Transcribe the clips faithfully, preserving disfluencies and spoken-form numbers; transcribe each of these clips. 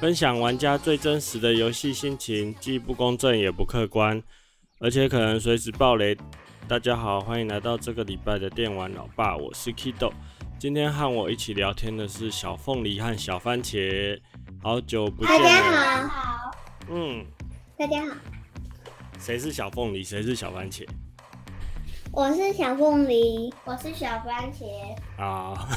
分享玩家最真实的游戏心情，既不公正也不客观，而且可能随时爆雷。大家好，欢迎来到这个礼拜的电玩老爸，我是 Kido。今天和我一起聊天的是小凤梨和小番茄，好久不见了。大家好。嗯，大家好。谁是小凤梨？谁是小番茄？我是小凤梨，我是小番茄啊、哦，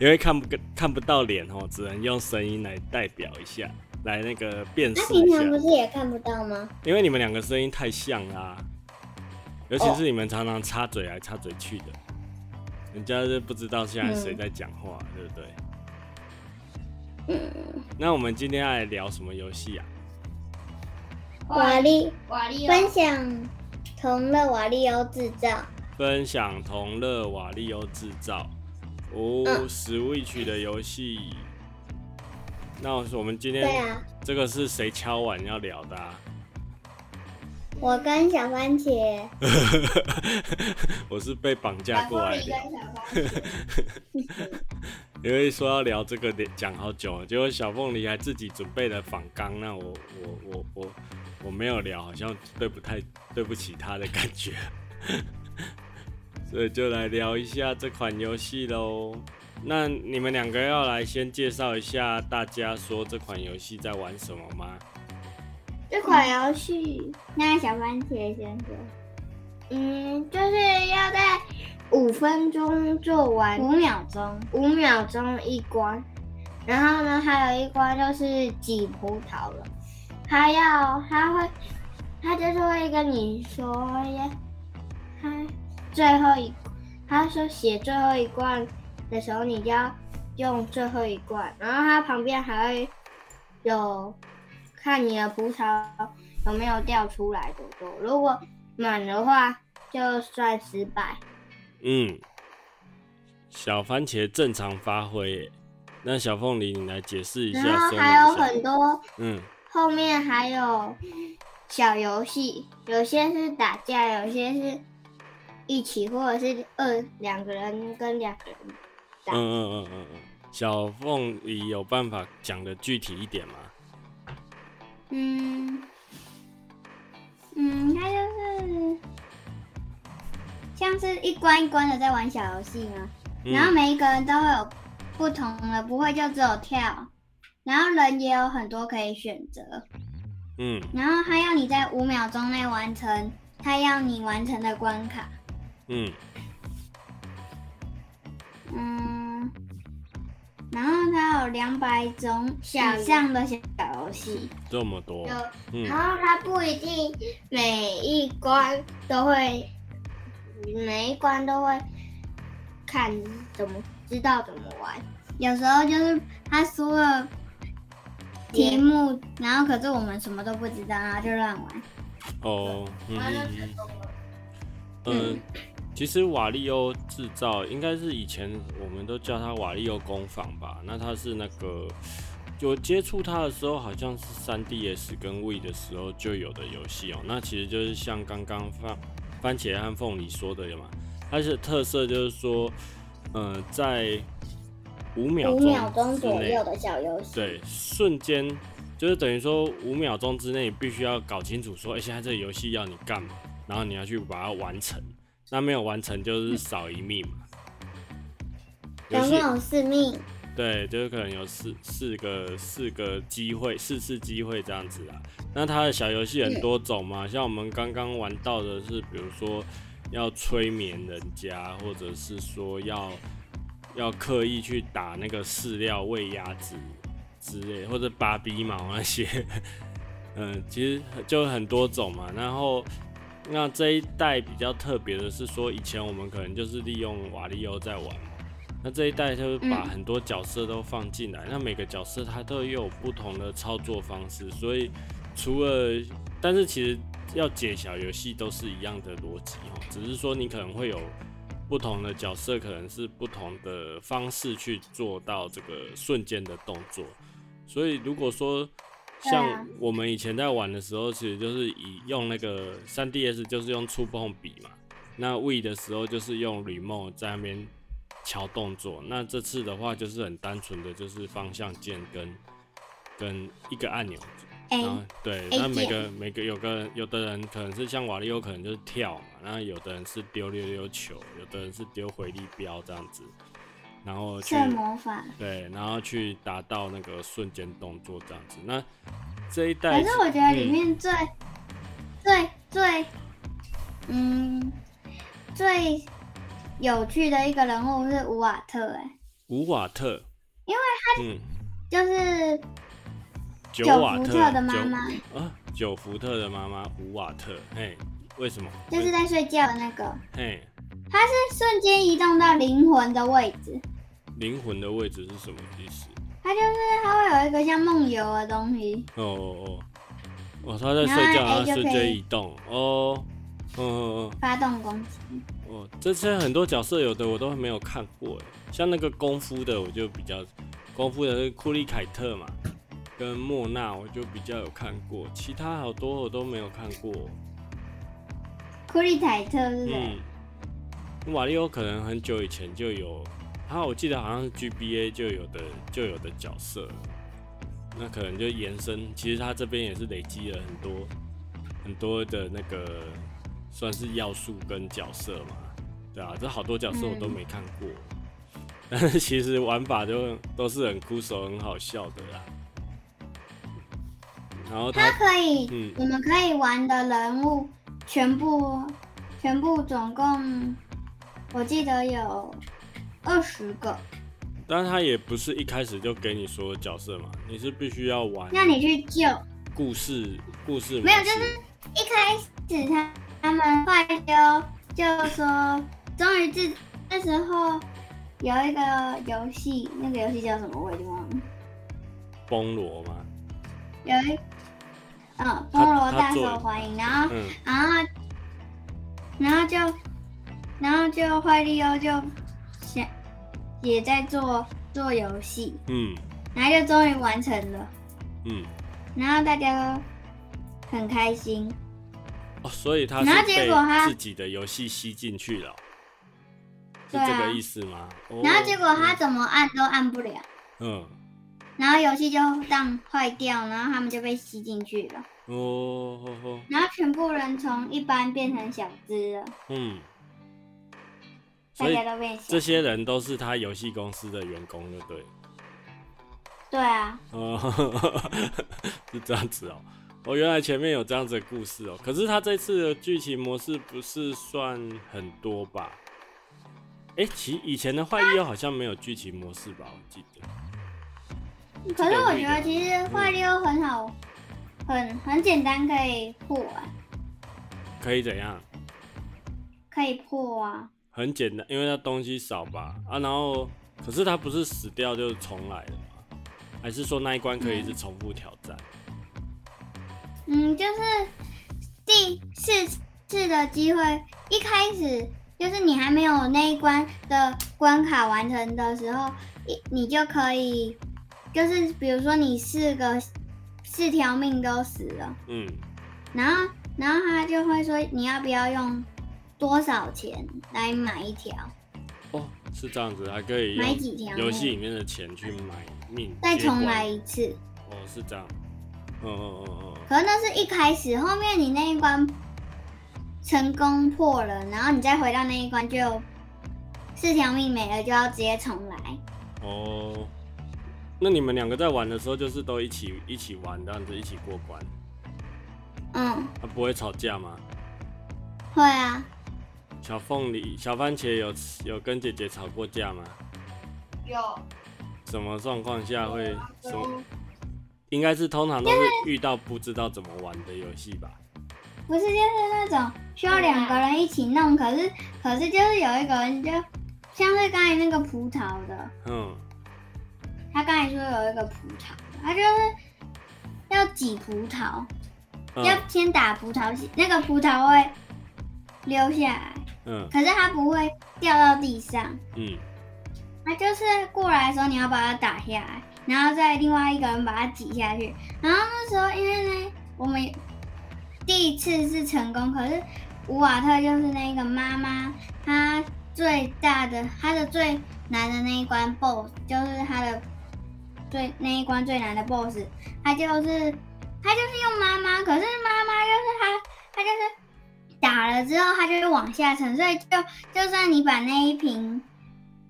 因为看不看不到脸哦，只能用声音来代表一下，来那个辨识一下。那平常不是也看不到吗？因为你们两个声音太像啦、啊，尤其是你们常常插嘴来插嘴去的，哦、人家就不知道现在谁在讲话、嗯，对不对？嗯。那我们今天要来聊什么游戏啊？瓦力，瓦力、哦、分享同乐瓦力欧制造。分享同乐瓦力欧制造哦、嗯、，Switch 的游戏。那我们今天对啊，这个是谁敲碗要聊的啊？我跟小番茄。我是被绑架过来的。因为说要聊这个讲好久了，结果小凤梨还自己准备了访纲，那我我我我我没有聊，好像对不太对不起他的感觉。所以就来聊一下这款游戏咯。那你们两个要来先介绍一下大家说这款游戏在玩什么吗？这款游戏，那小番茄先说。嗯，就是要在五分钟做完，五秒钟，五秒钟一关。然后呢，还有一关就是挤葡萄了。他要，他会，他就是会跟你说耶。他最后一，他说写最后一罐的时候，你就要用最后一罐，然后它旁边还会有看你的葡萄有没有掉出来的多，如果满的话就算失败。嗯，小番茄正常发挥耶。那小凤梨，你来解释一下。然后还有很多，嗯，后面还有小游戏，有些是打架，有些是一起，或者是二两个人跟两个人打。嗯嗯嗯嗯嗯。小凤梨有办法讲的具体一点吗？嗯嗯，它就是像是一关一关的在玩小游戏嘛、嗯，然后每一个人都会有不同的，不会就只有跳，然后人也有很多可以选择。嗯，然后它要你在五秒钟内完成它要你完成的关卡。嗯嗯，然后它有两百种以上的小游戏，这么多。嗯、然后它不一定每一关都会，每一关都会看怎么知道怎么玩。有时候就是它输了题目，然后可是我们什么都不知道，然后就乱玩。哦，嗯嗯嗯。其实瓦力欧制造应该是以前我们都叫它瓦力欧工坊吧？那它是那个，就接触它的时候好像是 三 D S 跟 Wii 的时候就有的游戏哦。那其实就是像刚刚番茄和凤梨说的嘛，它的特色就是说，呃，在五秒钟五秒钟左右的小游戏，对，瞬间就是等于说五秒钟之内你必须要搞清楚说，哎、欸，现在这个游戏要你干嘛，然后你要去把它完成。那没有完成就是少一命嘛，总共有四命。对，就是可能有四四个四个机会，四次机会这样子啦。那它的小游戏很多种嘛，像我们刚刚玩到的是，比如说要催眠人家，或者是说要要刻意去打那个饲料喂鸭子之类，或者拔鼻毛那些。嗯，其实就很多种嘛，然后。那这一代比较特别的是说，以前我们可能就是利用瓦力欧在玩嘛，那这一代就是把很多角色都放进来，那每个角色它都有不同的操作方式，所以除了，但是其实要解小游戏都是一样的逻辑哦，只是说你可能会有不同的角色，可能是不同的方式去做到这个瞬间的动作，所以如果说。像我们以前在玩的时候，其实就是以用那个 三 D S， 就是用触碰笔嘛，那 Wii 的时候就是用 Remote 在那边调动作，那这次的话就是很单纯的就是方向键跟跟一个按钮，然后对，那每个每个有个有的人可能是像马里奥，可能就是跳嘛，然后有的人是丢溜溜球，有的人是丢回力镖这样子，然后去魔法，对，然后去达到那个瞬间动作这样子。那这一代，可是我觉得里面最、嗯、最最嗯最有趣的一个人物是伍瓦特、欸，哎，伍瓦特，因为他就是九福特的妈妈啊，九福特的妈妈伍瓦特，嘿，为什么？就是在睡觉的那个，嘿，他是瞬间移动到灵魂的位置。灵魂的位置是什么意思？他就是他会有一个像梦游的东西。哦哦哦，哦，他在睡觉，他瞬间移动，哦。嗯，发动攻击。哦，这次很多角色有的我都没有看过，像那个功夫的我就比较，功夫的是库利凯特嘛，跟莫娜我就比较有看过，其他好多我都没有看过。库利凯特是谁？嗯，马里奥可能很久以前就有，啊，我记得好像是 G B A 就有的就有的角色，那可能就延伸，其实他这边也是累积了很多很多的那个。算是要素跟角色嘛，对啊，这好多角色我都没看过，嗯、但是其实玩法就都是很酷手、很好笑的啦。然后 它, 它可以、嗯，我们可以玩的人物全部全部总共，我记得有二十个。但是它也不是一开始就给你所有角色嘛，你是必须要玩。那你去救故事故事没有，就是一开始它。他们坏丢就说，终于这那时候有一个游戏，那个游戏叫什么我已经忘了。菠萝吗？有一，嗯，菠萝大受欢迎，然后、嗯、然后然后就然后就坏丢就想也在做做游戏，嗯，然后就终于完成了，嗯，然后大家都很开心。哦、所以他是被自己的游戏吸进去了、哦，是这个意思吗？啊、然后结果他怎么按都按不了，嗯，然后游戏就当坏掉，然后他们就被吸进去了，哦，哦哦然后全部人从一般变成小只了，嗯，大家都变小，这些人都是他游戏公司的员工，对不对？对啊，哦，是这样子哦。哦，原来前面有这样子的故事哦，可是他这次的剧情模式不是算很多吧？哎、欸，其以前的坏利奥好像没有剧情模式吧？我记得。可是我觉得其实坏利奥很好，嗯、很很简单可以破啊。可以怎样？可以破啊。很简单，因为它东西少吧？啊，然后可是它不是死掉就是重来了吗？还是说那一关可以是重复挑战？嗯嗯，就是第四次的机会，一开始就是你还没有那一关的关卡完成的时候，你就可以，就是比如说你四个四条命都死了，嗯，然后然后他就会说你要不要用多少钱来买一条？哦，是这样子，还可以买几条？游戏里面的钱去买命，再重来一次。哦，是这样。哦哦哦！可是那是一开始，后面你那一关成功破了，然后你再回到那一关就四条命没了，就要直接重来。哦，那你们两个在玩的时候就是都一起一起玩，这样子一起过关。嗯。啊，不会吵架吗？会啊。小凤梨、小番茄有有跟姐姐吵过架吗？有。什么状况下会？什么？应该是通常都是遇到不知道怎么玩的游戏吧？不是，就是那种需要两个人一起弄，可是可是就是有一个人就像是刚才那个葡萄的，嗯，他刚才说有一个葡萄，他就是要挤葡萄，嗯、要先打葡萄，那个葡萄会溜下来，嗯，可是它不会掉到地上，嗯，他就是过来的时候你要把它打下来。然后再另外一个人把它挤下去。然后那时候因为呢，我们第一次是成功，可是乌瓦特就是那个妈妈，她最大的，她的最难的那一关 boss， 就是她的最那一关最难的 boss， 她就是她就是用妈妈，可是妈妈就是她，她就是打了之后，她就往下沉，所以就就算你把那一瓶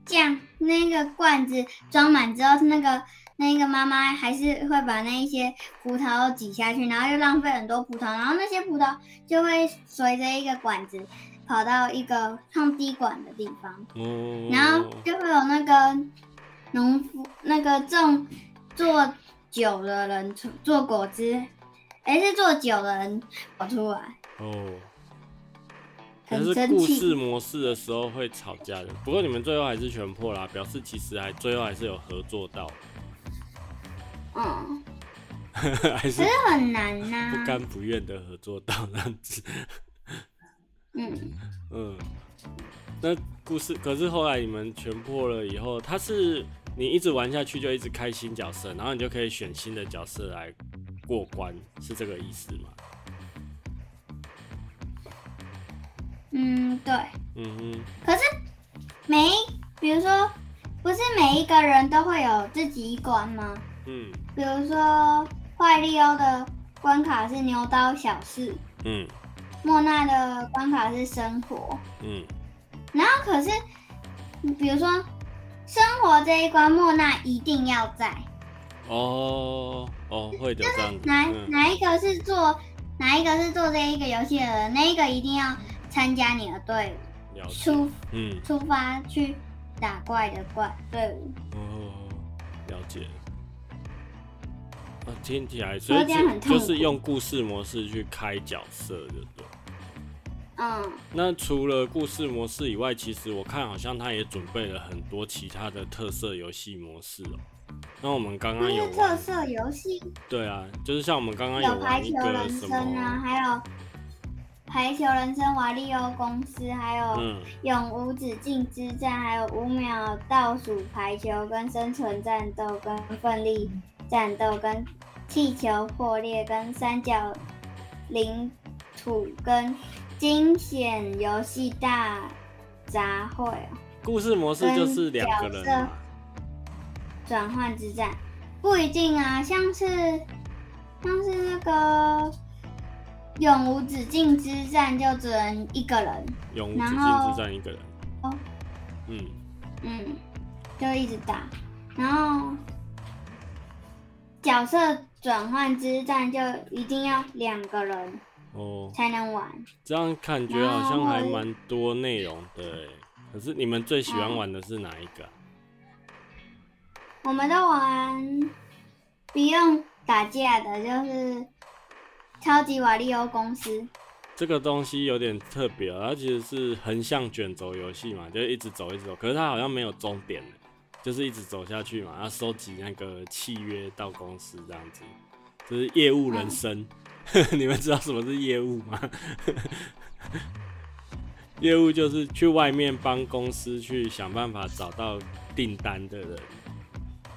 酱那个罐子装满之后，那个那个妈妈还是会把那一些葡萄挤下去，然后就浪费很多葡萄，然后那些葡萄就会随着一个管子跑到一个放滴管的地方，嗯，然后就会有那个农夫那个种做酒的人做果汁，哎，是做酒的人跑出来哦。可是故事模式的时候会吵架的，不过你们最后还是全破啦，表示其实还最后还是有合作到。嗯，还是很难呐，不甘不愿的合作到那样子。嗯嗯，那故事可是后来你们全破了以后，它是你一直玩下去就一直开新角色，然后你就可以选新的角色来过关，是这个意思吗？嗯，对。嗯哼。可是每比如说，不是每一个人都会有自己一关吗？嗯，比如说坏利欧的关卡是牛刀小事，嗯，莫娜的关卡是生活，嗯，然后可是，比如说生活这一关，莫娜一定要在。哦哦，会的，这样子。就是哪、嗯、哪一个是做哪一个是做这一个游戏的人，那一个一定要参加你的队伍，出嗯出发去打怪的怪队伍。哦，了解。哦、听起来，所以就是用故事模式去开角色，对不对？嗯。那除了故事模式以外，其实我看好像他也准备了很多其他的特色游戏模式哦。那我们刚刚有特色游戏？对啊，就是像我们刚刚有玩一个什么？有排球人生啊，还有排球人生、瓦力欧公司，还有永无止境之战，还有五秒倒数排球、跟生存战斗、跟奋力战斗、跟气球破裂、跟三角领土、跟惊险游戏大杂烩、哦、故事模式就是两个人转换之战，不一定啊，像是像是那个永无止境之战就只能一个人，永无止境之战一个人，哦，嗯嗯，就一直打，然后。角色转换之战就一定要两个人才能玩，哦、这样感觉好像还蛮多内容的。可是你们最喜欢玩的是哪一个、啊嗯？我们都玩不用打架的，就是超级瓦力欧公司。这个东西有点特别，它其实是横向卷轴游戏嘛，就一直走一直走，可是它好像没有终点的。就是一直走下去嘛，要收集那个契约到公司这样子，就是业务人生。嗯、你们知道什么是业务吗？业务就是去外面帮公司去想办法找到订单的人。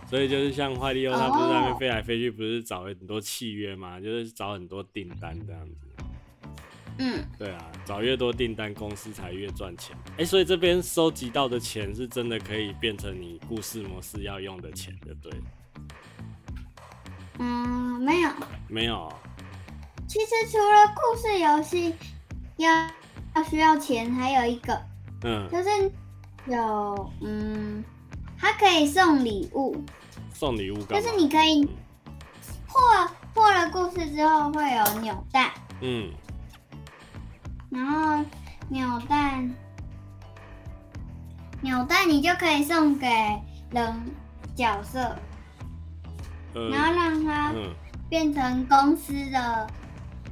所以就是像坏利欧他不是在那边飞来飞去，不是找很多契约嘛，就是找很多订单这样子。嗯，对啊，找越多订单，公司才越赚钱。哎、欸，所以这边收集到的钱是真的可以变成你故事模式要用的钱，对不对？嗯，没有，没有。其实除了故事游戏要需要钱，还有一个，嗯，就是有嗯，它可以送礼物，送礼物干嘛？就是你可以破破了故事之后会有扭蛋，嗯。然后扭蛋，扭蛋你就可以送给人角色，呃、然后让他变成公司的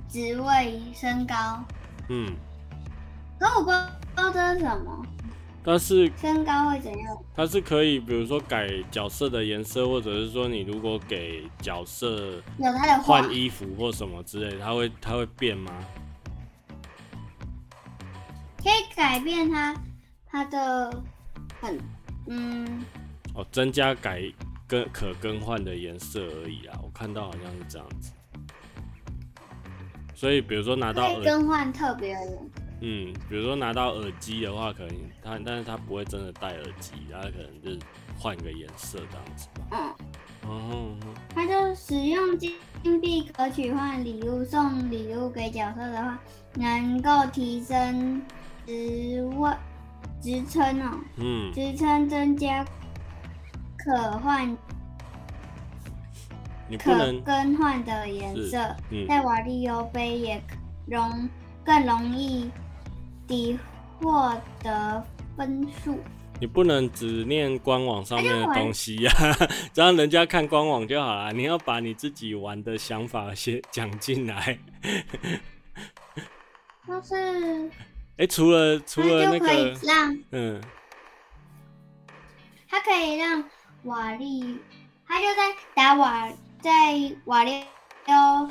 职位身高。嗯，可我不知道这是什么。但是身高会怎样？它是可以，比如说改角色的颜色，或者是说你如果给角色换衣服或什么之类，它会它会变吗？可以改变它，它的很嗯哦，增加改跟可更换的颜色而已啦。我看到好像是这样子，所以比如说拿到可以更换特别的颜色，嗯，比如说拿到耳机的话，可能他，但是他不会真的戴耳机，他可能就是换个颜色这样子吧。嗯，哦，他就使用金币可取换礼物，送礼物给角色的话，能够提升职位职称哦，嗯，职称增加可换。你不能可更换的颜色，嗯，在瓦力欧杯也容更容易地获得分数。你不能只念官网上面的东西啊，这样人家看官网就好了。你要把你自己玩的想法先讲进来。就是，哎，除了除了那个，嗯，它可以让瓦力，它就在打瓦。在瓦力欧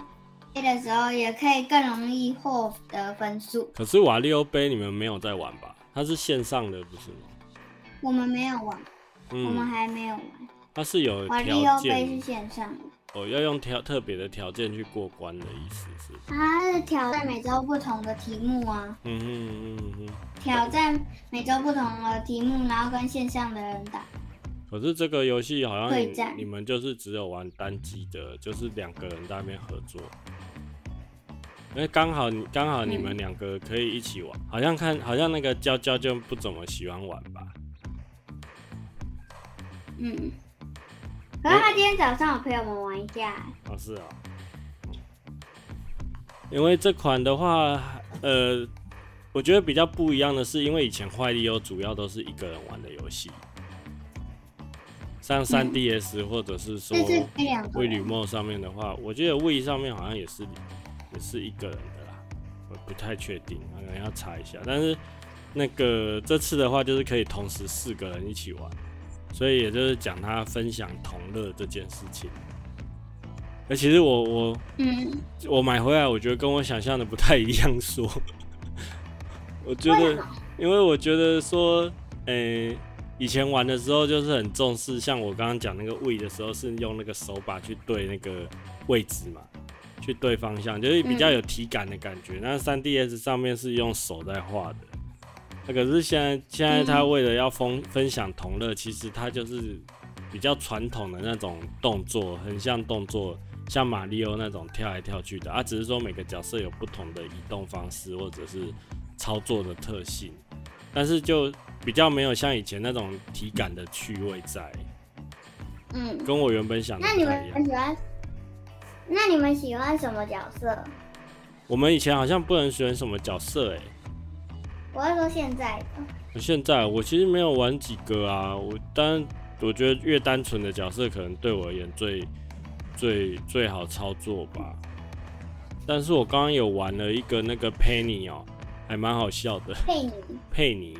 杯的时候，也可以更容易获得分数。可是瓦力欧杯你们没有在玩吧？它是线上的，不是吗？我们没有玩，嗯，我们还没有玩。它是有条件。瓦力欧杯是线上的，哦，要用条特别的条件去过关的意思是？它是挑战每周不同的题目啊。嗯嗯嗯嗯。挑战每周不同的题目，然后跟线上的人打。可是这个游戏好像 你, 你们就是只有玩单机的，就是两个人在那边合作。因为刚好刚好你们两个可以一起玩，嗯，好像看好像那个娇娇就不怎么喜欢玩吧。嗯，可是他今天早上有陪我们玩一下，欸。哦，是哦。因为这款的话，呃，我觉得比较不一样的是，因为以前坏利欧主要都是一个人玩的游戏。像 三 D S、嗯，或者是说Wii Remote上面的话，我觉得 Wii 上面好像也是也是一个人的啦，我不太确定，可能要查一下。但是那个这次的话，就是可以同时四个人一起玩，所以也就是讲他分享同乐这件事情。而其实我我、嗯、我买回来，我觉得跟我想象的不太一样说，我觉得因为我觉得说，诶、欸。以前玩的时候就是很重视，像我刚刚讲那个 Wii 的时候，是用那个手把去对那个位置嘛，去对方向，就是比较有体感的感觉。那 三 D S 上面是用手在画的，那可是现在现在他为了要分分享同乐，其实他就是比较传统的那种动作，很像动作，像马里奥那种跳来跳去的啊，只是说每个角色有不同的移动方式或者是操作的特性。但是就比较没有像以前那种体感的趣味在，嗯，跟我原本想的不太一样。那你们喜欢？那你们喜欢什么角色？我们以前好像不能选什么角色哎、欸。我要说现在的。现在我其实没有玩几个啊，我但我觉得越单纯的角色可能对我而言最最最好操作吧。但是我刚刚有玩了一个那个 Penny 哦。还蛮好笑的，佩妮，佩妮，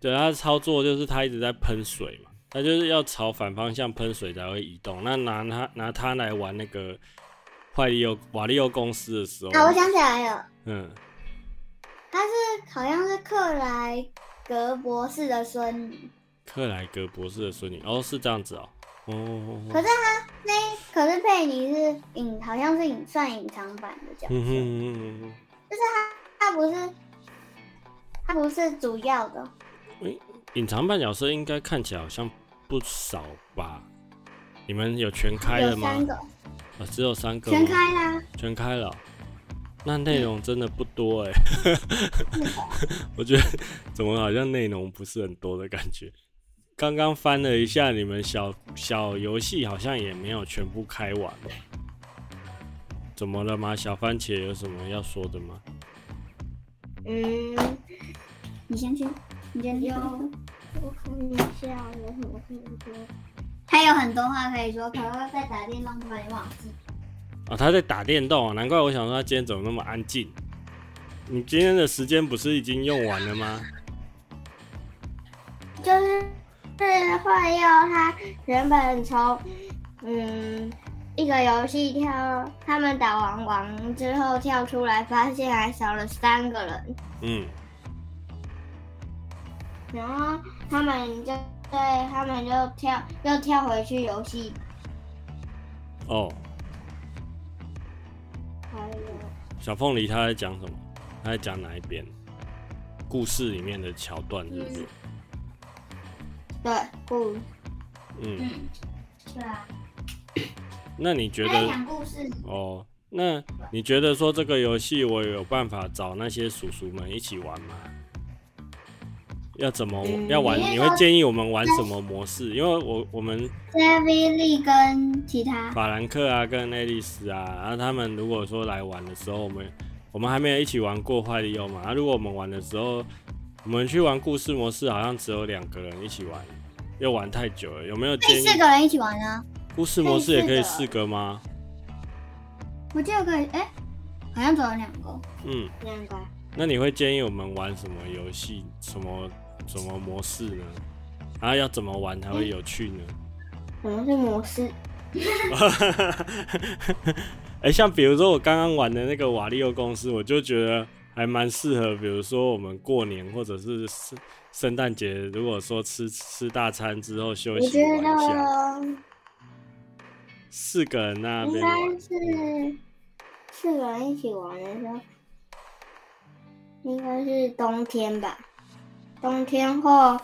对，他的操作就是他一直在喷水嘛，他就是要朝反方向喷水才会移动。那拿他拿他来玩那个坏利欧瓦利欧公司的时候，啊，我想起来了，嗯，他是好像是克莱格博士的孙女，克莱格博士的孙女，哦，是这样子哦，哦，哦可是他那可是佩妮是隐好像是隐算隐藏版的角色，嗯哼嗯哼就是他他不是。它不是主要的，欸，隐藏版角色应该看起来好像不少吧？你们有全开了吗？有三个，哦，只有三个，全开啦，全开了，那内容真的不多哎，欸，我觉得怎么好像内容不是很多的感觉。刚刚翻了一下，你们小小游戏好像也没有全部开完，怎么了吗？小番茄有什么要说的吗？嗯，你先听，你先听。我看一下，我什么可以说？他有很多话可以说，可是在打电动，突然忘记。哦，他在打电动，难怪我想说他今天怎么那么安静。你今天的时间不是已经用完了吗？就是是会要他原本从嗯。一个游戏跳，他们打完完之后跳出来，发现还少了三个人。嗯。然后他们就对，他们就跳，又跳回去游戏。哦。还有。小凤梨他在讲什么？他在讲哪一边？故事里面的桥段，是不是？对，故事。嗯。嗯，对啊。那你觉得？讲故事。哦，那你觉得说这个游戏我有办法找那些叔叔们一起玩吗？要怎么、嗯、要玩？你会建议我们玩什么模式？因为我我们 J V 力跟其他法兰克啊，跟爱丽丝啊，然、啊、后他们如果说来玩的时候，我们我们还没有一起玩过坏利欧嘛。啊，如果我们玩的时候，我们去玩故事模式，好像只有两个人一起玩，又玩太久了。有没有建议四个人一起玩啊？故事模式也可以四个吗？我记得可以，哎、欸，好像只有两个。嗯，两个。那你会建议我们玩什么游戏？什么？什么模式呢？啊，要怎么玩才会有趣呢？什么是模式？哎、欸，像比如说我刚刚玩的那个瓦利欧公司，我就觉得还蛮适合，比如说我们过年或者是圣诞节，如果说吃吃大餐之后休息玩一下，我覺得四个人那边玩，应该是四个人一起玩的时候，应该是冬天吧。冬天或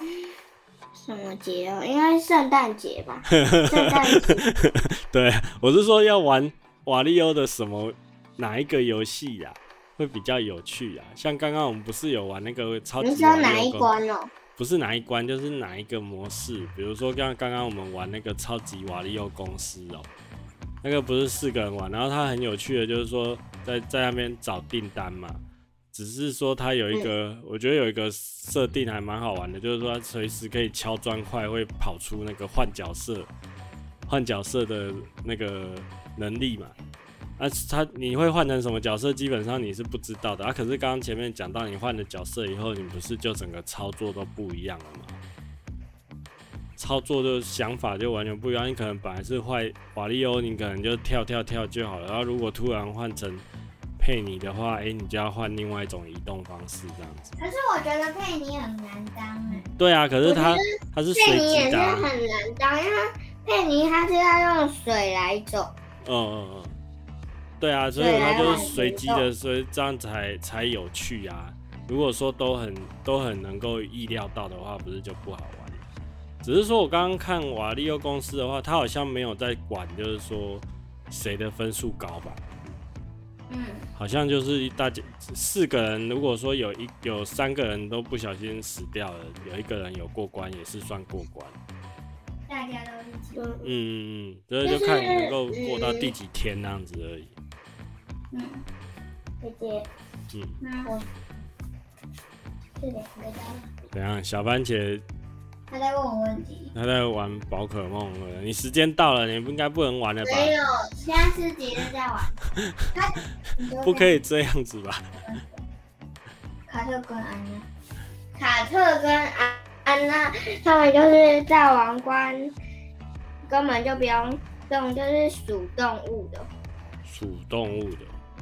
什么节哦？应该是圣诞节吧。圣诞节。对，我是说要玩瓦利欧的什么哪一个游戏呀？会比较有趣啊？像刚刚我们不是有玩那个超级瓦利欧？你说哪一关哦？不是哪一关，就是哪一个模式。比如说像刚刚我们玩那个超级瓦利欧公司哦，那个不是四个人玩，然后它很有趣的，就是说在在那边找订单嘛。只是说它有一个、嗯，我觉得有一个设定还蛮好玩的，就是说它随时可以敲砖块，会跑出那个换角色、换角色的那个能力嘛。啊，它你会换成什么角色，基本上你是不知道的啊。可是刚刚前面讲到，你换了角色以后，你不是就整个操作都不一样了吗？操作的想法就完全不一样。你可能本来是坏瓦利欧，你可能就跳跳跳就好了。然后如果突然换成佩妮的话，哎、欸，你就要换另外一种移动方式这样子。可是我觉得佩妮很难当哎、欸。对啊，可是他他是水鸡的、啊。佩妮也是很难当，因为佩妮他是要用水来走。嗯嗯嗯。对啊，所以他就是随机的，所以这样才才有趣啊。如果说都很都很能够意料到的话，不是就不好玩了。只是说我刚刚看瓦利欧公司的话，他好像没有在管，就是说谁的分数高吧。嗯，好像就是大家四个人，如果说有一有三个人都不小心死掉了，有一个人有过关也是算过关。大家都一起。嗯嗯嗯，所以就看你能够过到第几天那样子而已。嗯，姐姐。嗯。那我这里回答。怎样？小番茄。他在问我问题。他在玩宝可梦了。你时间到了，你应该不能玩了吧？没有，现在是杰瑞在玩。不可以这样子吧？卡特跟安娜，卡特跟安安娜，他们就是在王冠，根本就不用动，就是数动物的。数动物的。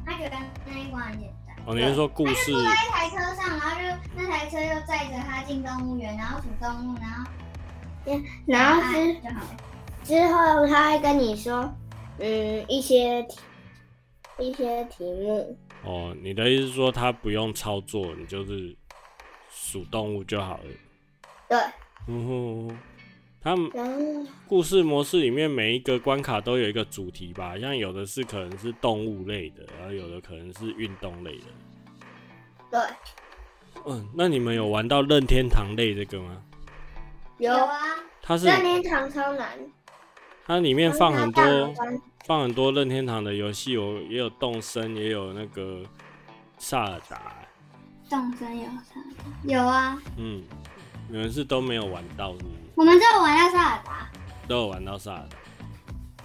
他觉得那一关很简单。哦，你是说故事？他坐在一台车上，然后就那台车又载着他进动物园，然后数动物，然后，然后之之后他会跟你说，嗯，一些一些题目。哦，你的意思是说他不用操作，你就是数动物就好了。对。嗯哼。他们故事模式里面每一个关卡都有一个主题吧，像有的是可能是动物类的，然后有的可能是运动类的。对。嗯，那你们有玩到任天堂类这个吗？有啊。它是任天堂超难。它里面放很多放很多任天堂的游戏，有也有动森，也有那个萨尔达。动森有萨尔达。有啊。嗯。你们是都没有玩到是不是？我们都有玩到萨尔达，都有玩到萨尔达。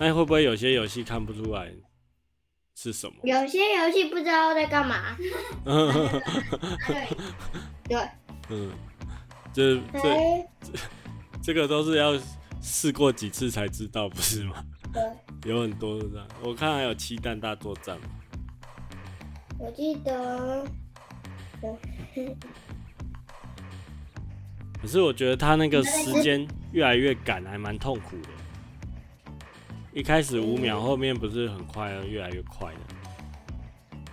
那会不会有些游戏看不出来是什么？有些游戏不知道在干嘛。对对，嗯，这这这个都是要试过几次才知道，不是吗？对，有很多是这样。我看还有《漆弹大作战》，我记得。可是我觉得他那个时间越来越赶，还蛮痛苦的。一开始五秒，后面不是很快，越来越快了。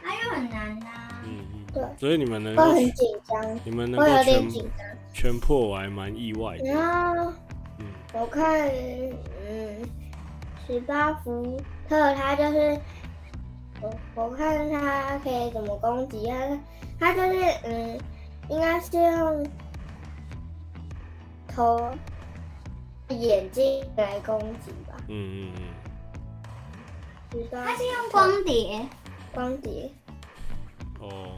那、啊、又很难啊。嗯嗯。对，所以你们能够，我很紧张，你们能够有点紧张，全破我还蛮意外的。然后，嗯，我看，嗯，十八伏特他就是，我我看他可以怎么攻击他，他就是嗯，应该是用头眼睛来攻击吧。嗯嗯嗯。他是用光碟，光碟。哦。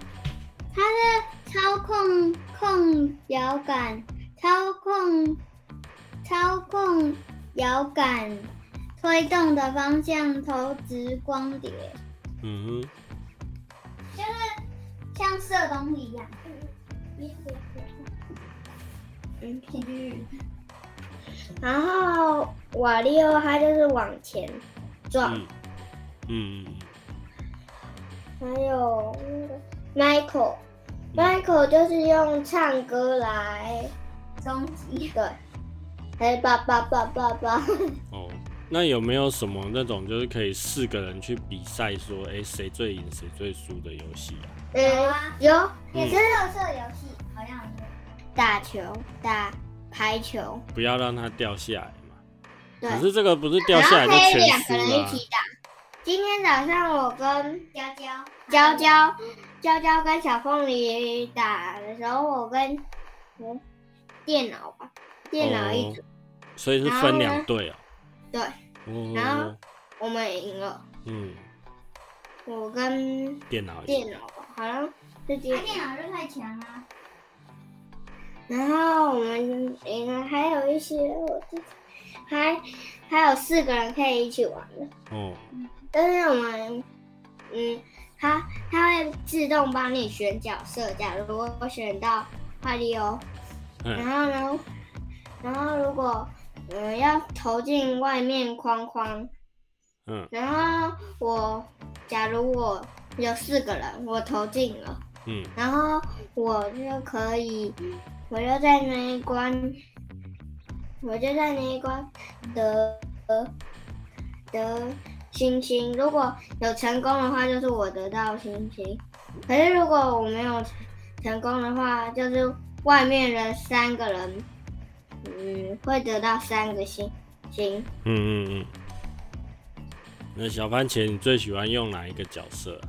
它是操控控摇杆，操控操控摇杆推动的方向投掷光碟。嗯哼，就是像射东西一样。嗯，然后瓦力欧他就是往前撞。嗯。嗯还有 Michael。Michael 就是用唱歌来终极，对，还叭叭叭叭叭。哦，那有没有什么那种就是可以四个人去比赛，说哎谁最赢谁最输的游戏啊？嗯，有，也是特色游戏，好像打球、打排球，不要让它掉下来嘛。对，可是这个不是掉下来就全输了啊。然后可以两个人一起打。今天早上我跟娇娇、娇娇。娇娇跟小凤梨打的时候，我跟嗯电脑吧，电脑一组，哦，所以是分两队啊。对，哦，然后我们赢了。嗯，我跟电脑电脑吧，好像是电脑，啊，电脑就太强了。然后我们赢了，还有一些我自己还还有四个人可以一起玩的。哦，但是我们嗯。它它会自动帮你选角色，假如我选到马里奥，然后呢，然后如果嗯要投进外面框框，嗯，然后我假如我有四个人，我投进了，嗯，然后我就可以，我就在那一关，我就在那一关得得。星星，如果有成功的话，就是我得到星星；可是如果我没有成功的话，就是外面的三个人，嗯，会得到三个星星。嗯嗯嗯。那小番茄，你最喜欢用哪一个角色啊？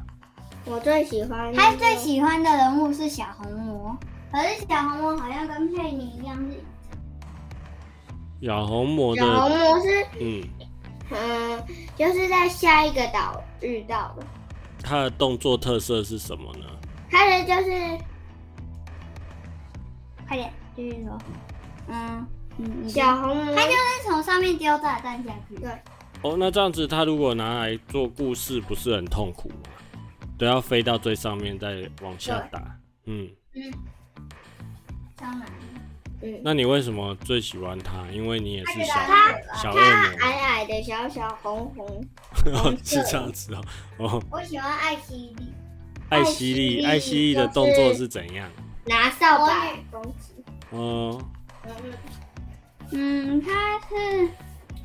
我最喜欢，他最喜欢的人物是小红魔，可是小红魔好像跟佩妮一样是。小红魔的。小红魔是嗯。嗯，就是在下一个岛遇到的。他的动作特色是什么呢？他的就是，快点继续说。嗯，小红魔，他就是从上面丢炸弹下去。对。哦，那这样子，他如果拿来做故事，不是很痛苦吗？都要飞到最上面再往下打。嗯。嗯。当然。嗯，那你为什么最喜欢他？因为你也是小小恶魔，矮矮的小小红红，是这样子哦。哦，我喜欢艾希莉。艾希莉，艾希莉的动作是怎样？拿扫把攻击。哦。嗯，他是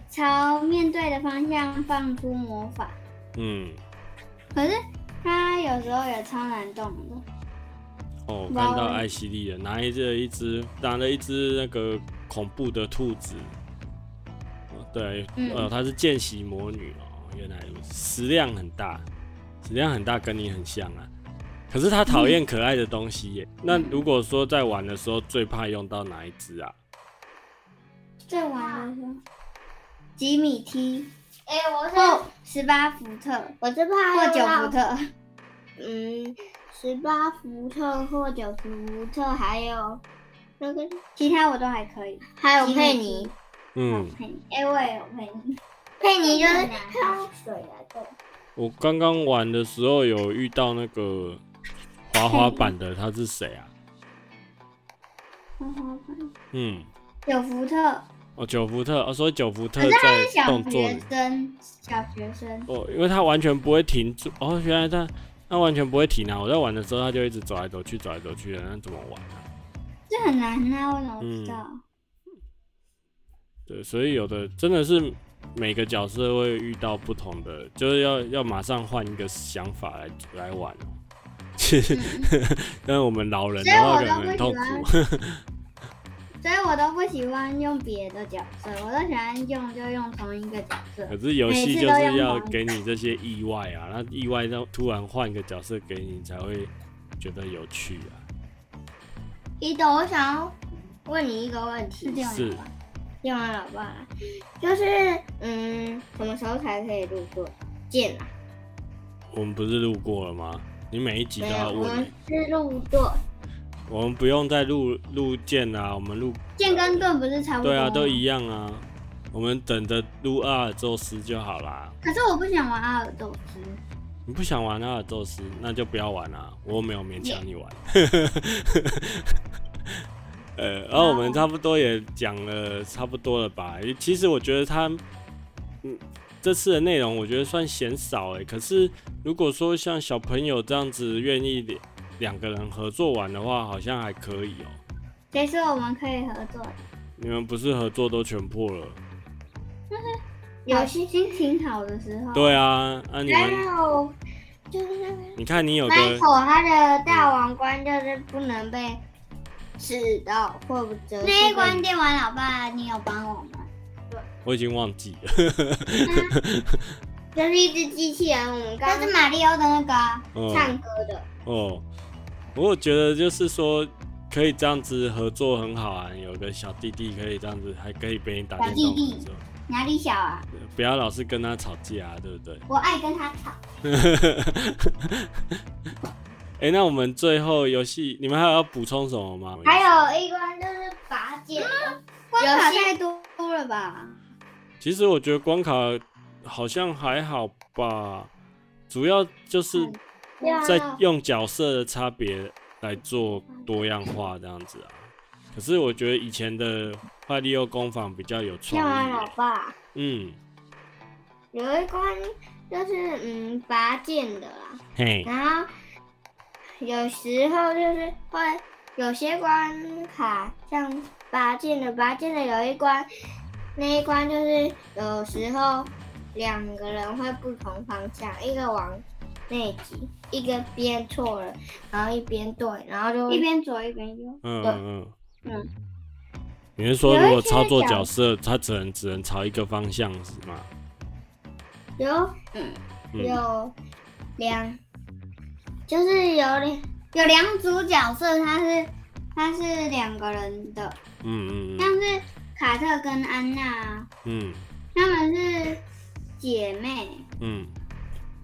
朝面对的方向放出魔法。嗯。可是他有时候也超难动的。哦，看到艾希莉了，拿着一只拿了一只那个恐怖的兔子，对，嗯、呃，她是见习魔女哦，原来食量很大，食量很大，跟你很像啊。可是她讨厌可爱的东西耶、嗯。那如果说在玩的时候最怕用到哪一只啊？在玩的时候，吉米T，哎、欸，我是十八伏特，我是怕或九伏特，嗯。十八伏特或九伏特，还有那个其他我都还可以，还有佩妮，嗯，哎、欸，我也有佩妮，佩妮就是喝水来的。我刚刚玩的时候有遇到那个滑滑板的，他是谁啊？滑滑板，嗯，九伏特。哦，九伏特，哦，所以九伏特在动作里，小学生，小学生。哦，因为他完全不会停住。哦，原来他。他完全不会停啊！我在玩的时候，他就一直走来走去，走来走去的，那怎么玩啊？这很难啊！我怎么知道？嗯、对，所以有的真的是每个角色会遇到不同的，就是要要马上换一个想法来来玩哦。是，但是我们老人的话可能很痛苦。所以我都不喜欢用别的角色，我都喜欢用就用同一个角色。可是游戏就是要给你这些意外啊，那意外让突然换个角色给你才会觉得有趣啊。Kido，我想要问你一个问题，是，用完老爸，就是嗯，什么时候才可以路过见啊？我们不是路过了吗？你每一集都要问、欸。我们是路过。我们不用再录录剑啦，我们录剑跟盾不是差不多？对啊，都一样啊。我们等着录阿尔宙斯就好啦。可是我不想玩阿尔宙斯。你不想玩阿尔宙斯，那就不要玩啦。我又没有勉强你玩。呃，然后我们差不多也讲了差不多了吧？其实我觉得他，嗯，这次的内容我觉得算嫌少哎、欸。可是如果说像小朋友这样子愿意的。两个人合作玩的话，好像还可以哦、喔。谁说我们可以合作？你们不是合作都全破了？就是有心心情好的时候。对啊，啊你们。然后就是你看你有个。那口他的大王冠就是不能被吃到或者。那一关电玩老爸，你有帮我吗？对。我已经忘记了。就是一只机器人，我们刚。那是马里奥的那个、啊哦、唱歌的。哦。我觉得就是说，可以这样子合作很好啊。有个小弟弟可以这样子，还可以陪你打电动。小弟弟哪里小啊？不要老是跟他吵架啊，对不对？我爱跟他吵。哎、欸，那我们最后游戏，你们还有要补充什么吗？还有一关就是拔剑、嗯，关卡太多了吧？其实我觉得关卡好像还好吧，主要就是。嗯在用角色的差别来做多样化这样子啊，可是我觉得以前的马里奥工坊比较有创意、欸。老爸，嗯，有一关就是嗯拔剑的啦，嘿，然后有时候就是会有些关卡像拔剑的，拔剑的有一关，那一关就是有时候两个人会不同方向，一个往。那集一个边错了，然后一边对，然后就一边左一边右。嗯嗯嗯。你是说如果操作角色，他只能只能朝一个方向是吗？有，嗯，有两、嗯，就是有两有两组角色，他是他是两个人的。嗯嗯。像是卡特跟安娜。嗯。他们是姐妹。嗯。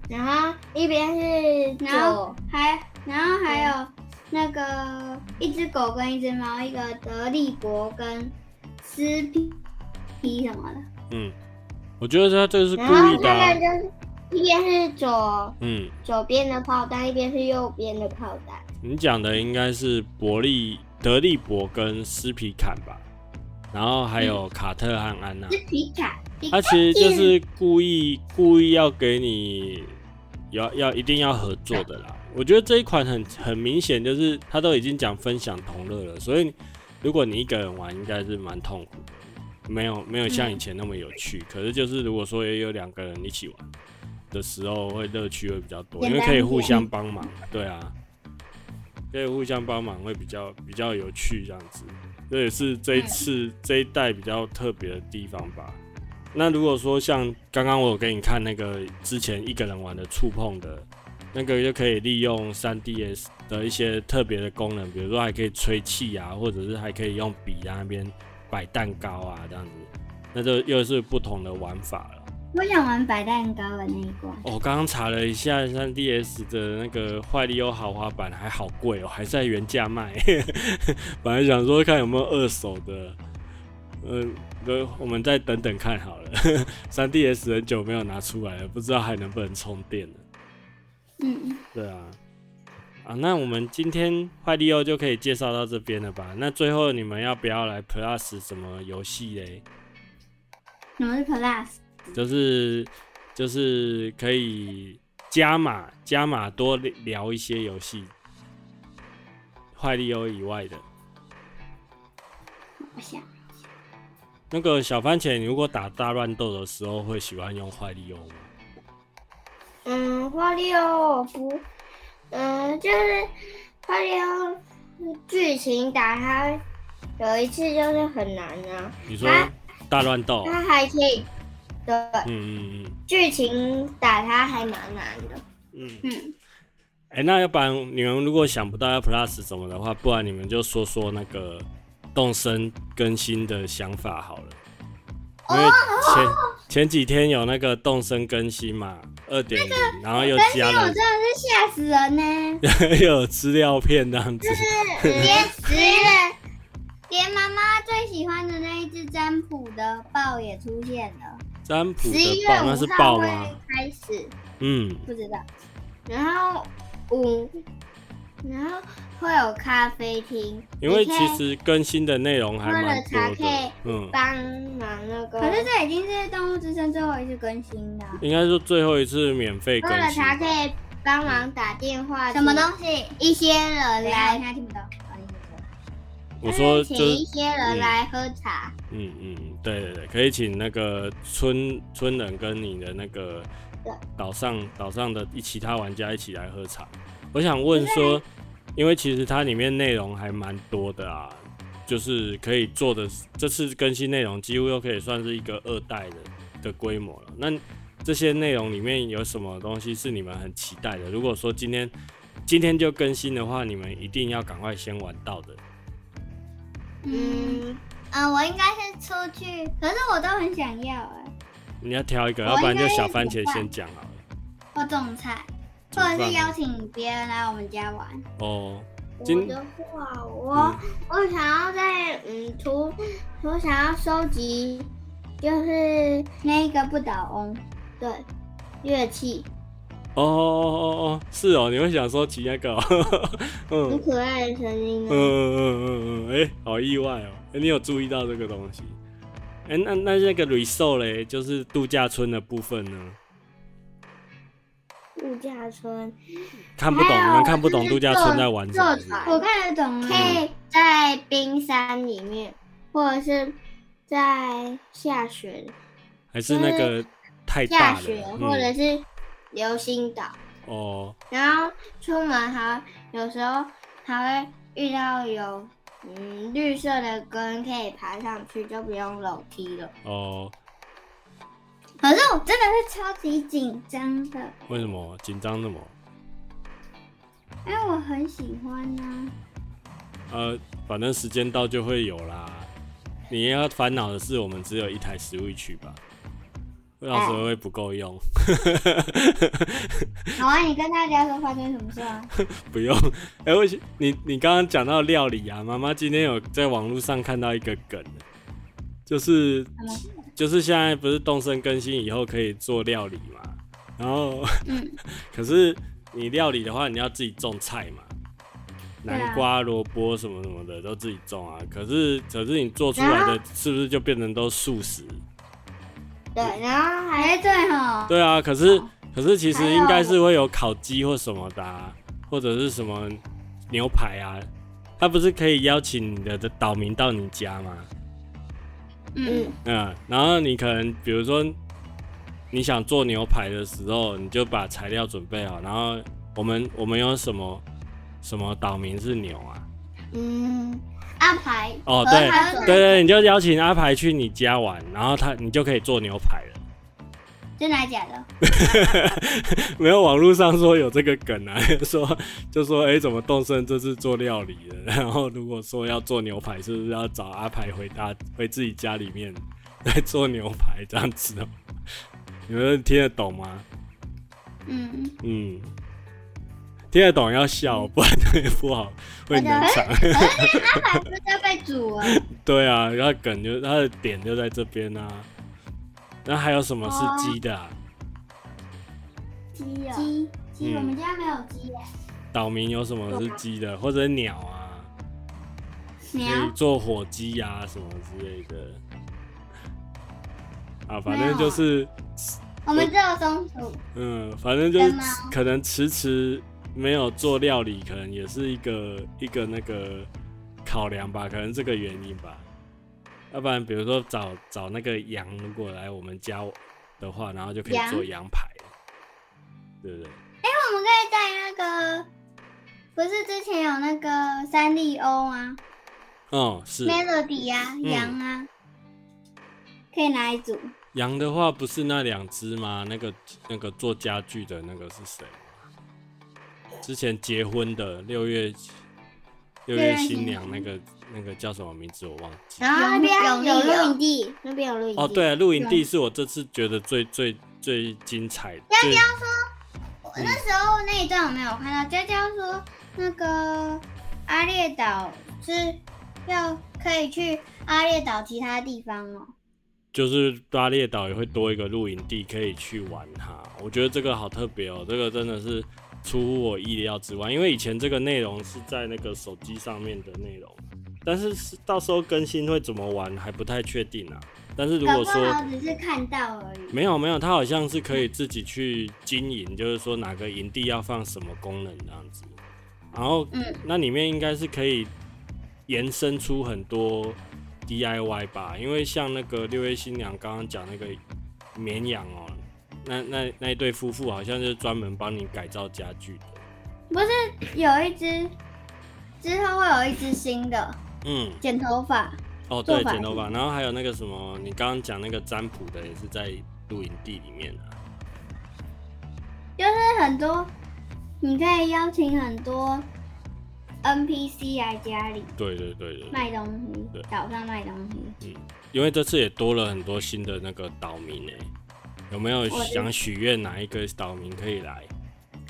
然后一边是然后还然后还有那个一只狗跟一只猫，一个德利伯跟斯皮皮什么的。嗯，我觉得他这是故意的、啊。然后就是一边是左嗯左边的炮弹，一边是右边的炮弹。你讲的应该是伯利德利伯跟斯皮坎吧？然后还有卡特和安娜。嗯、斯皮坎，他其实就是故意故意要给你。要要一定要合作的啦！我觉得这一款很很明显，就是他都已经讲分享同乐了，所以如果你一个人玩，应该是蛮痛苦的，没有没有像以前那么有趣。可是就是如果说也有两个人一起玩的时候，会乐趣会比较多，因为可以互相帮忙。对啊，可以互相帮忙会比较比较有趣这样子。这也是这一次这一代比较特别的地方吧。那如果说像刚刚我有给你看那个之前一个人玩的触碰的，那个就可以利用 三 D S 的一些特别的功能，比如说还可以吹气啊，或者是还可以用笔在那边摆蛋糕啊这样子，那就又是不同的玩法了。我想玩摆蛋糕的那一关。我刚刚查了一下 三 D S 的那个坏利欧豪华版还好贵哦，还在原价卖。本来想说看有没有二手的，嗯。我们再等等看好了。三 D S 很久没有拿出来了，不知道还能不能充电了。嗯，对啊，啊，那我们今天坏利欧就可以介绍到这边了吧？那最后你们要不要来 Plus 什么游戏嘞？什么是 Plus？ 就是就是可以加码加码多聊一些游戏，坏利欧以外的。我想。那个小番茄，你如果打大乱斗的时候，会喜欢用坏利欧吗？嗯，坏利欧我不，嗯，就是马里奥剧情打他有一次就是很难啊。你说大乱斗，他还可以，对，嗯嗯嗯，剧情打他还蛮难的，嗯嗯。哎、欸，那要不然你们如果想不到要 Plus 什么的话，不然你们就说说那个动森更新的想法好了。因为前、哦、前几天有那个动森更新嘛， 二点零、那個、然后又加了，我真的是吓死人呢！又有资料片这样子，就是连连妈妈最喜欢的那一只占卜的豹也出现了。占卜的豹那是豹吗？开始，嗯，不知道。然后。嗯，然后会有咖啡厅，因为其实更新的内容还蛮多的，可以帮忙那个、嗯。可是这已经是动物之声最后一次更新的、啊，应该是最后一次免费更新。喝了茶可以帮忙打电话，什么东西？一些人来，他听不到。我说就，请一些人来喝茶。嗯 嗯, 嗯，对对对，可以请那个村村人跟你的那个。岛上岛上的其他玩家一起来喝茶。我想问说，因为其实它里面内容还蛮多的啊，就是可以做的这次更新内容几乎又可以算是一个二代的的规模了。那这些内容里面有什么东西是你们很期待的？如果说今天今天就更新的话，你们一定要赶快先玩到的。嗯，呃、我应该是出去，可是我都很想要哎、欸。你要挑一个，要不然就小番茄先讲好了。或种菜，或者是邀请别人来我们家玩。哦，我的话，我、嗯、我想要在嗯图，我想要收集，就是那个不倒翁，对，乐器。哦哦哦哦，是哦，你会想收集那个、哦，嗯，很可爱的声音、啊。嗯嗯嗯嗯嗯，哎、欸，好意外哦、欸，你有注意到这个东西？哎、欸，那那那个 resort 嘞，就是度假村的部分呢？度假村看不懂，你们看不懂度假村在玩什么？我看得懂，可以在冰山里面，或者是在下雪，还是那个太大了，下雪或者是流星岛、嗯、哦。然后出门还有时候还会遇到有。嗯，绿色的根可以爬上去，就不用楼梯了。哦。可是我真的是超级紧张的。为什么紧张什么？因为我很喜欢啊。呃，反正时间到就会有啦。你要烦恼的是，我们只有一台Switch吧。到时候会不够用、欸。好啊，你跟大家说发生什么事啊？不用。哎、欸，我你你刚刚讲到料理啊，妈妈今天有在网络上看到一个梗，就是就是现在不是动森更新以后可以做料理嘛？然后，嗯、可是你料理的话，你要自己种菜嘛，南瓜、萝卜什么什么的都自己种啊。可是可是你做出来的是不是就变成都素食？对，然后还是对哦。对啊，可是可是其实应该是会有烤鸡或什么的、啊，或者是什么牛排啊。他不是可以邀请你的岛民到你家吗？嗯嗯。然后你可能比如说你想做牛排的时候，你就把材料准备好。然后我们我们有什么什么岛民是牛啊？嗯。阿排哦，对对对，你就邀请阿排去你家玩，然后他你就可以做牛排了。真的假的？没有，网络上说有这个梗啊，说就说哎、欸，怎么动森这次做料理了？然后如果说要做牛排，是不是要找阿排回家回自己家里面来做牛排这样子哦？你们听得懂吗？嗯嗯。听得懂要笑，不然不好会冷场。可是阿海不是要被煮啊？对啊，然后梗就他的点就在这边啊。那还有什么是鸡的啊？鸡啊、哦，鸡鸡、嗯，我们家没有鸡耶。岛民有什么是鸡的，或者鸟啊？鸟做火鸡啊，什么之类的。啊，反正就是、啊、我们只有松鼠。嗯，反正就是可能迟迟。没有做料理，可能也是一个一个那个考量吧，可能这个原因吧。要不然，比如说找找那个羊，如果来我们家的话，然后就可以做羊排，对不对？哎、欸，我们可以在那个不是之前有那个三丽鸥吗？哦，是 Melody 啊，羊啊、嗯，可以拿一组。羊的话不是那两只吗？那个那个做家具的那个是谁？之前结婚的六月六月新娘那个那个叫什么名字我忘记。然后那边有露营地，那边有露营地。哦，对、啊，露营地是我这次觉得最最最精彩的。娇娇说，我那时候那一段我没有看到。娇娇说，那个阿列岛是。要可以去阿列岛其他地方哦，就是阿列岛也会多一个露营地可以去玩它。我觉得这个好特别哦，这个真的是出乎我意料之外，因为以前这个内容是在那个手机上面的内容，但是到时候更新会怎么玩还不太确定啊。但是如果说我只是看到而已，没有没有，它好像是可以自己去经营，就是说哪个营地要放什么功能这样子。然后、嗯、那里面应该是可以延伸出很多 D I Y 吧，因为像那个六月新娘刚刚讲那个绵羊哦、喔，那那那一对夫妇好像就是专门帮你改造家具的。不是有一只之后会有一只新的，嗯，剪头发哦，对，剪头发，然后还有那个什么，你刚刚讲那个占卜的也是在露营地里面啊，就是很多，你可以邀请很多。N P C 来家里，对对 对, 對, 對卖东西，岛上卖东西。嗯，因为这次也多了很多新的那个岛民诶、欸，有没有想许愿哪一个岛民可以来？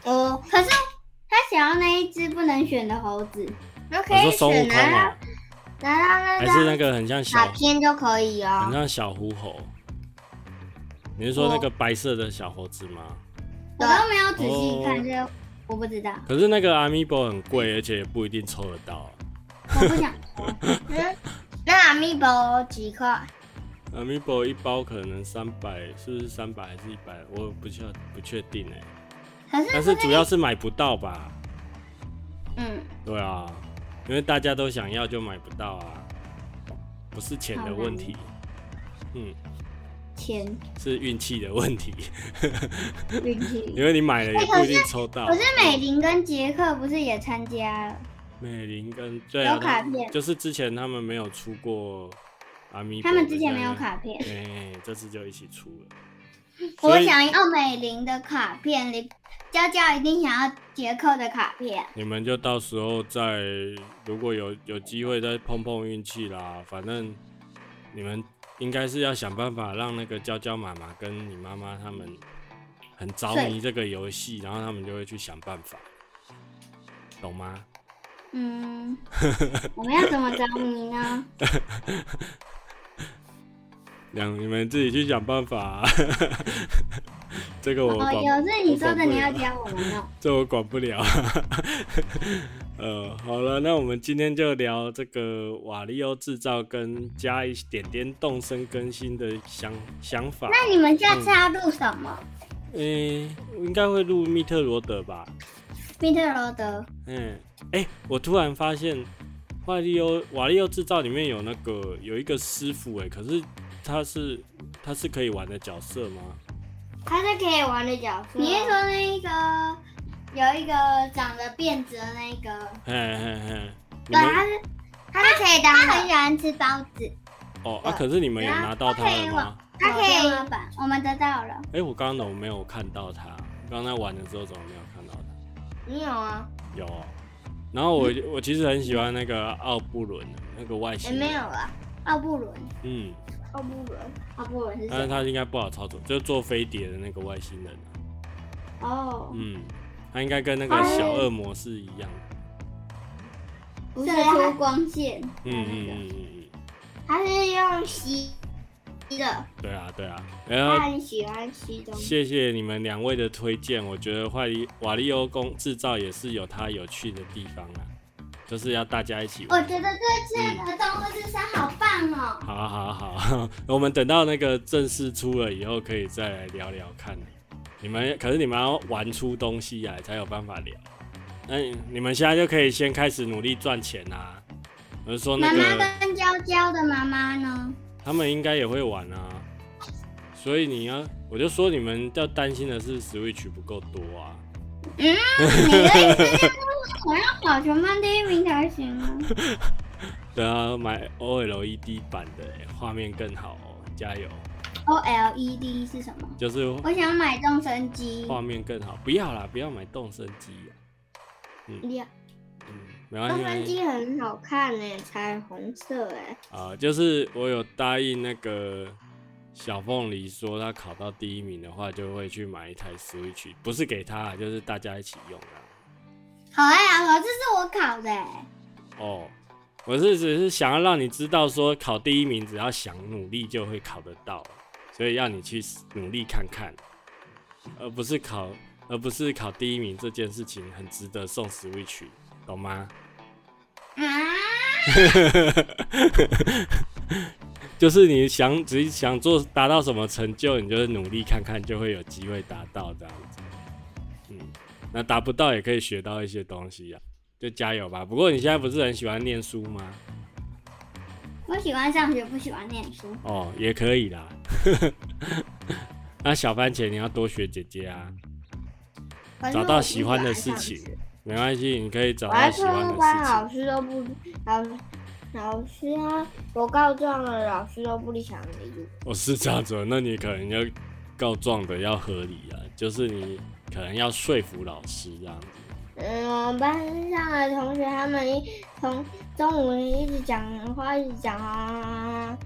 哦，可是他想要那一只不能选的猴子，我可以选拿到拿到那个，还是那个很像小卡片就可以哦，很像小狐猴。你是说那个白色的小猴子吗？我都没有仔细看这。哦我不知道，可是那个 amiibo 很贵，而且也不一定抽得到、啊。我不想。那 amiibo 几块 ？amiibo 一包可能三百，是不是三百还是一百？我不确不确定哎、欸。但是主要是买不到吧？嗯。对啊，因为大家都想要就买不到啊，不是钱的问题。嗯。钱是运气的问题，运气，因为你买了也不一定抽到。欸、可, 是可是美玲跟杰克不是也参加了？美玲跟对、啊、有卡片，就是之前他们没有出过阿咪，他们之前没有卡片，哎、欸，这次就一起出了。我想要美玲的卡片，娇娇一定想要杰克的卡片。你们就到时候再，如果有有机会再碰碰运气啦，反正你们。应该是要想办法让那个娇娇妈妈跟你妈妈他们很着迷这个游戏，然后他们就会去想办法，懂吗？嗯，我们要怎么着迷呢？你们自己去想办法、啊。这个我管哦，有事你说的你要教我们哦。这我管不了。呃，好了，那我们今天就聊这个瓦力欧制造跟加一点点动身更新的 想, 想法。那你们下次要录什么？嗯，欸、应该会录密特罗德吧。密特罗德。嗯，哎、欸，我突然发现瓦力欧瓦力欧制造里面有那个有一个师傅哎、欸，可是他是他是可以玩的角色吗？他是可以玩的角色。你是说那个？有一个长着辫子的那个，嘿嘿嘿，对，他是他是可以当，他很喜欢吃包子。哦啊，可是你们有拿到他了吗？他可以，我们得到了。哎、欸，我刚刚怎么没有看到他？刚才玩的时候怎么没有看到他？你有啊？有。然后我、嗯、我其实很喜欢那个奥布伦那个外星人。欸、没有啊，奥布伦。嗯。奥布伦，奥布伦是。但是他应该不好操作，就是做飞碟的那个外星人、啊。哦。嗯。他应该跟那个小恶魔是一样的，射出光线。嗯嗯嗯嗯，他是用吸的。对啊对啊，他很喜欢吸东西。谢谢你们两位的推荐，我觉得瓦力欧制造也是有它有趣的地方啦，就是要大家一起玩。我觉得这次的动物之森好棒哦！好好好好，我们等到那个正式出了以后，可以再来聊聊看。你们可是你们要玩出东西来才有办法聊，那你们现在就可以先开始努力赚钱啊！我是说那个妈妈跟娇娇的妈妈呢，他们应该也会玩啊，所以你要我就说你们要担心的是 Switch 不够多啊，嗯，你这个我要保存慢第一名才行啊。对啊，买 O L E D 版的，画面更好哦，加油。O L E D 是什么？就是我想买动身机，画面更好。不要啦，不要买动身机啊。嗯，不要。嗯，没关系。动身机很好看诶、欸，彩虹色诶、欸。啊、呃，就是我有答应那个小凤梨说，他考到第一名的话，就会去买一台 Switch， 不是给他，就是大家一起用啦。好哎、欸，好，这是我考的、欸。哦。我是只是想要让你知道，说考第一名只要想努力就会考得到，所以要你去努力看看，而不是考，而不是考第一名这件事情很值得送 Switch， 懂吗？啊！就是你想只是想做达到什么成就，你就是努力看看就会有机会达到这样子。嗯，那达不到也可以学到一些东西啊。就加油吧！不过你现在不是很喜欢念书吗？我喜欢上学，不喜欢念书。哦，也可以啦。那小番茄，你要多学姐姐啊，找到喜欢的事情，没关系，你可以找到喜欢的事情。我还特班老师都不老老师啊，我告状了，老师都不理想理我。我是这样子，那你可能要告状的要合理啊，就是你可能要说服老师这样子。嗯，我们班上的同学他们一从中午一直讲话，一直讲啊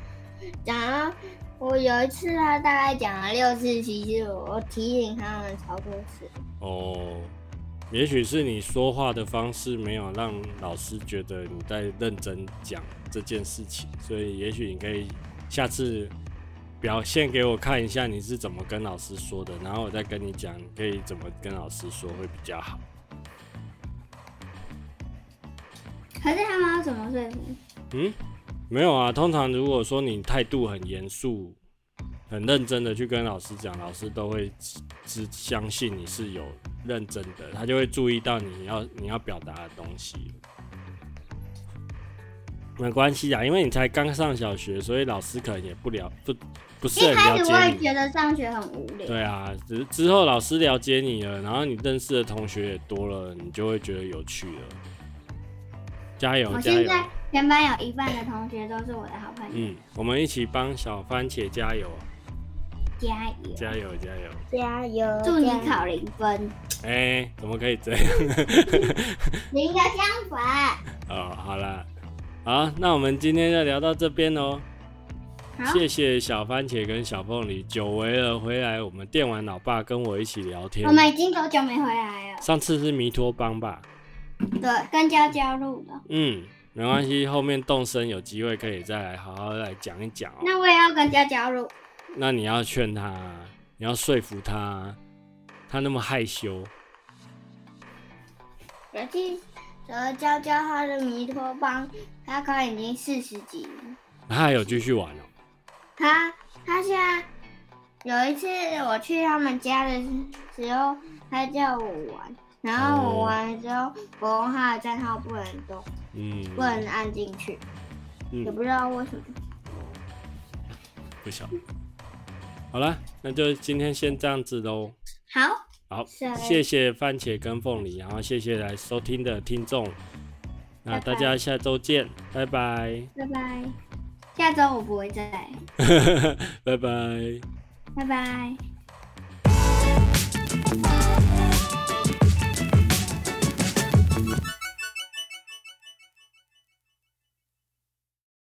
讲啊。我有一次他大概讲了六次七次，我提醒他们超过次。哦，也许是你说话的方式没有让老师觉得你在认真讲这件事情，所以也许你可以下次表现给我看一下你是怎么跟老师说的，然后我再跟你讲可以怎么跟老师说会比较好。可是他们要怎么说服？嗯，没有啊。通常如果说你态度很严肃、很认真的去跟老师讲，老师都会只相信你是有认真的，他就会注意到你要你要表达的东西。没关系啊，因为你才刚上小学，所以老师可能也不了不不是很了解你。一开始我也觉得上学很无聊。对啊，之之后老师了解你了，然后你认识的同学也多了，你就会觉得有趣了。加油！我现在全班有一半的同学都是我的好朋友。嗯，我们一起帮小番茄加油！加油！加油！加油！加油！祝你考零分！哎、欸，怎么可以这样？你应该相反。哦，好啦，好，那我们今天就聊到这边喽。谢谢小番茄跟小凤梨，久违了回来，我们电玩老爸跟我一起聊天。我们已经多久没回来了？上次是弥托邦吧？对，跟娇娇录的。嗯，没关系，后面动身有机会可以再来好好来讲一讲、哦、那我也要跟娇娇录。那你要劝他，你要说服他，他那么害羞。可是娇娇他的弥托邦，他可能已经四十几了。他还有继续玩哦。他他现在有一次我去他们家的时候，他叫我玩。然后我玩之后，我用他的账号不能动，嗯，不能按进去、嗯，也不知道为什么。不晓得。好了，那就今天先这样子喽。好。好，谢谢番茄跟凤梨，然后谢谢来收听的听众。那大家下周见，拜拜。拜拜。下周我不会再来。拜拜。拜拜。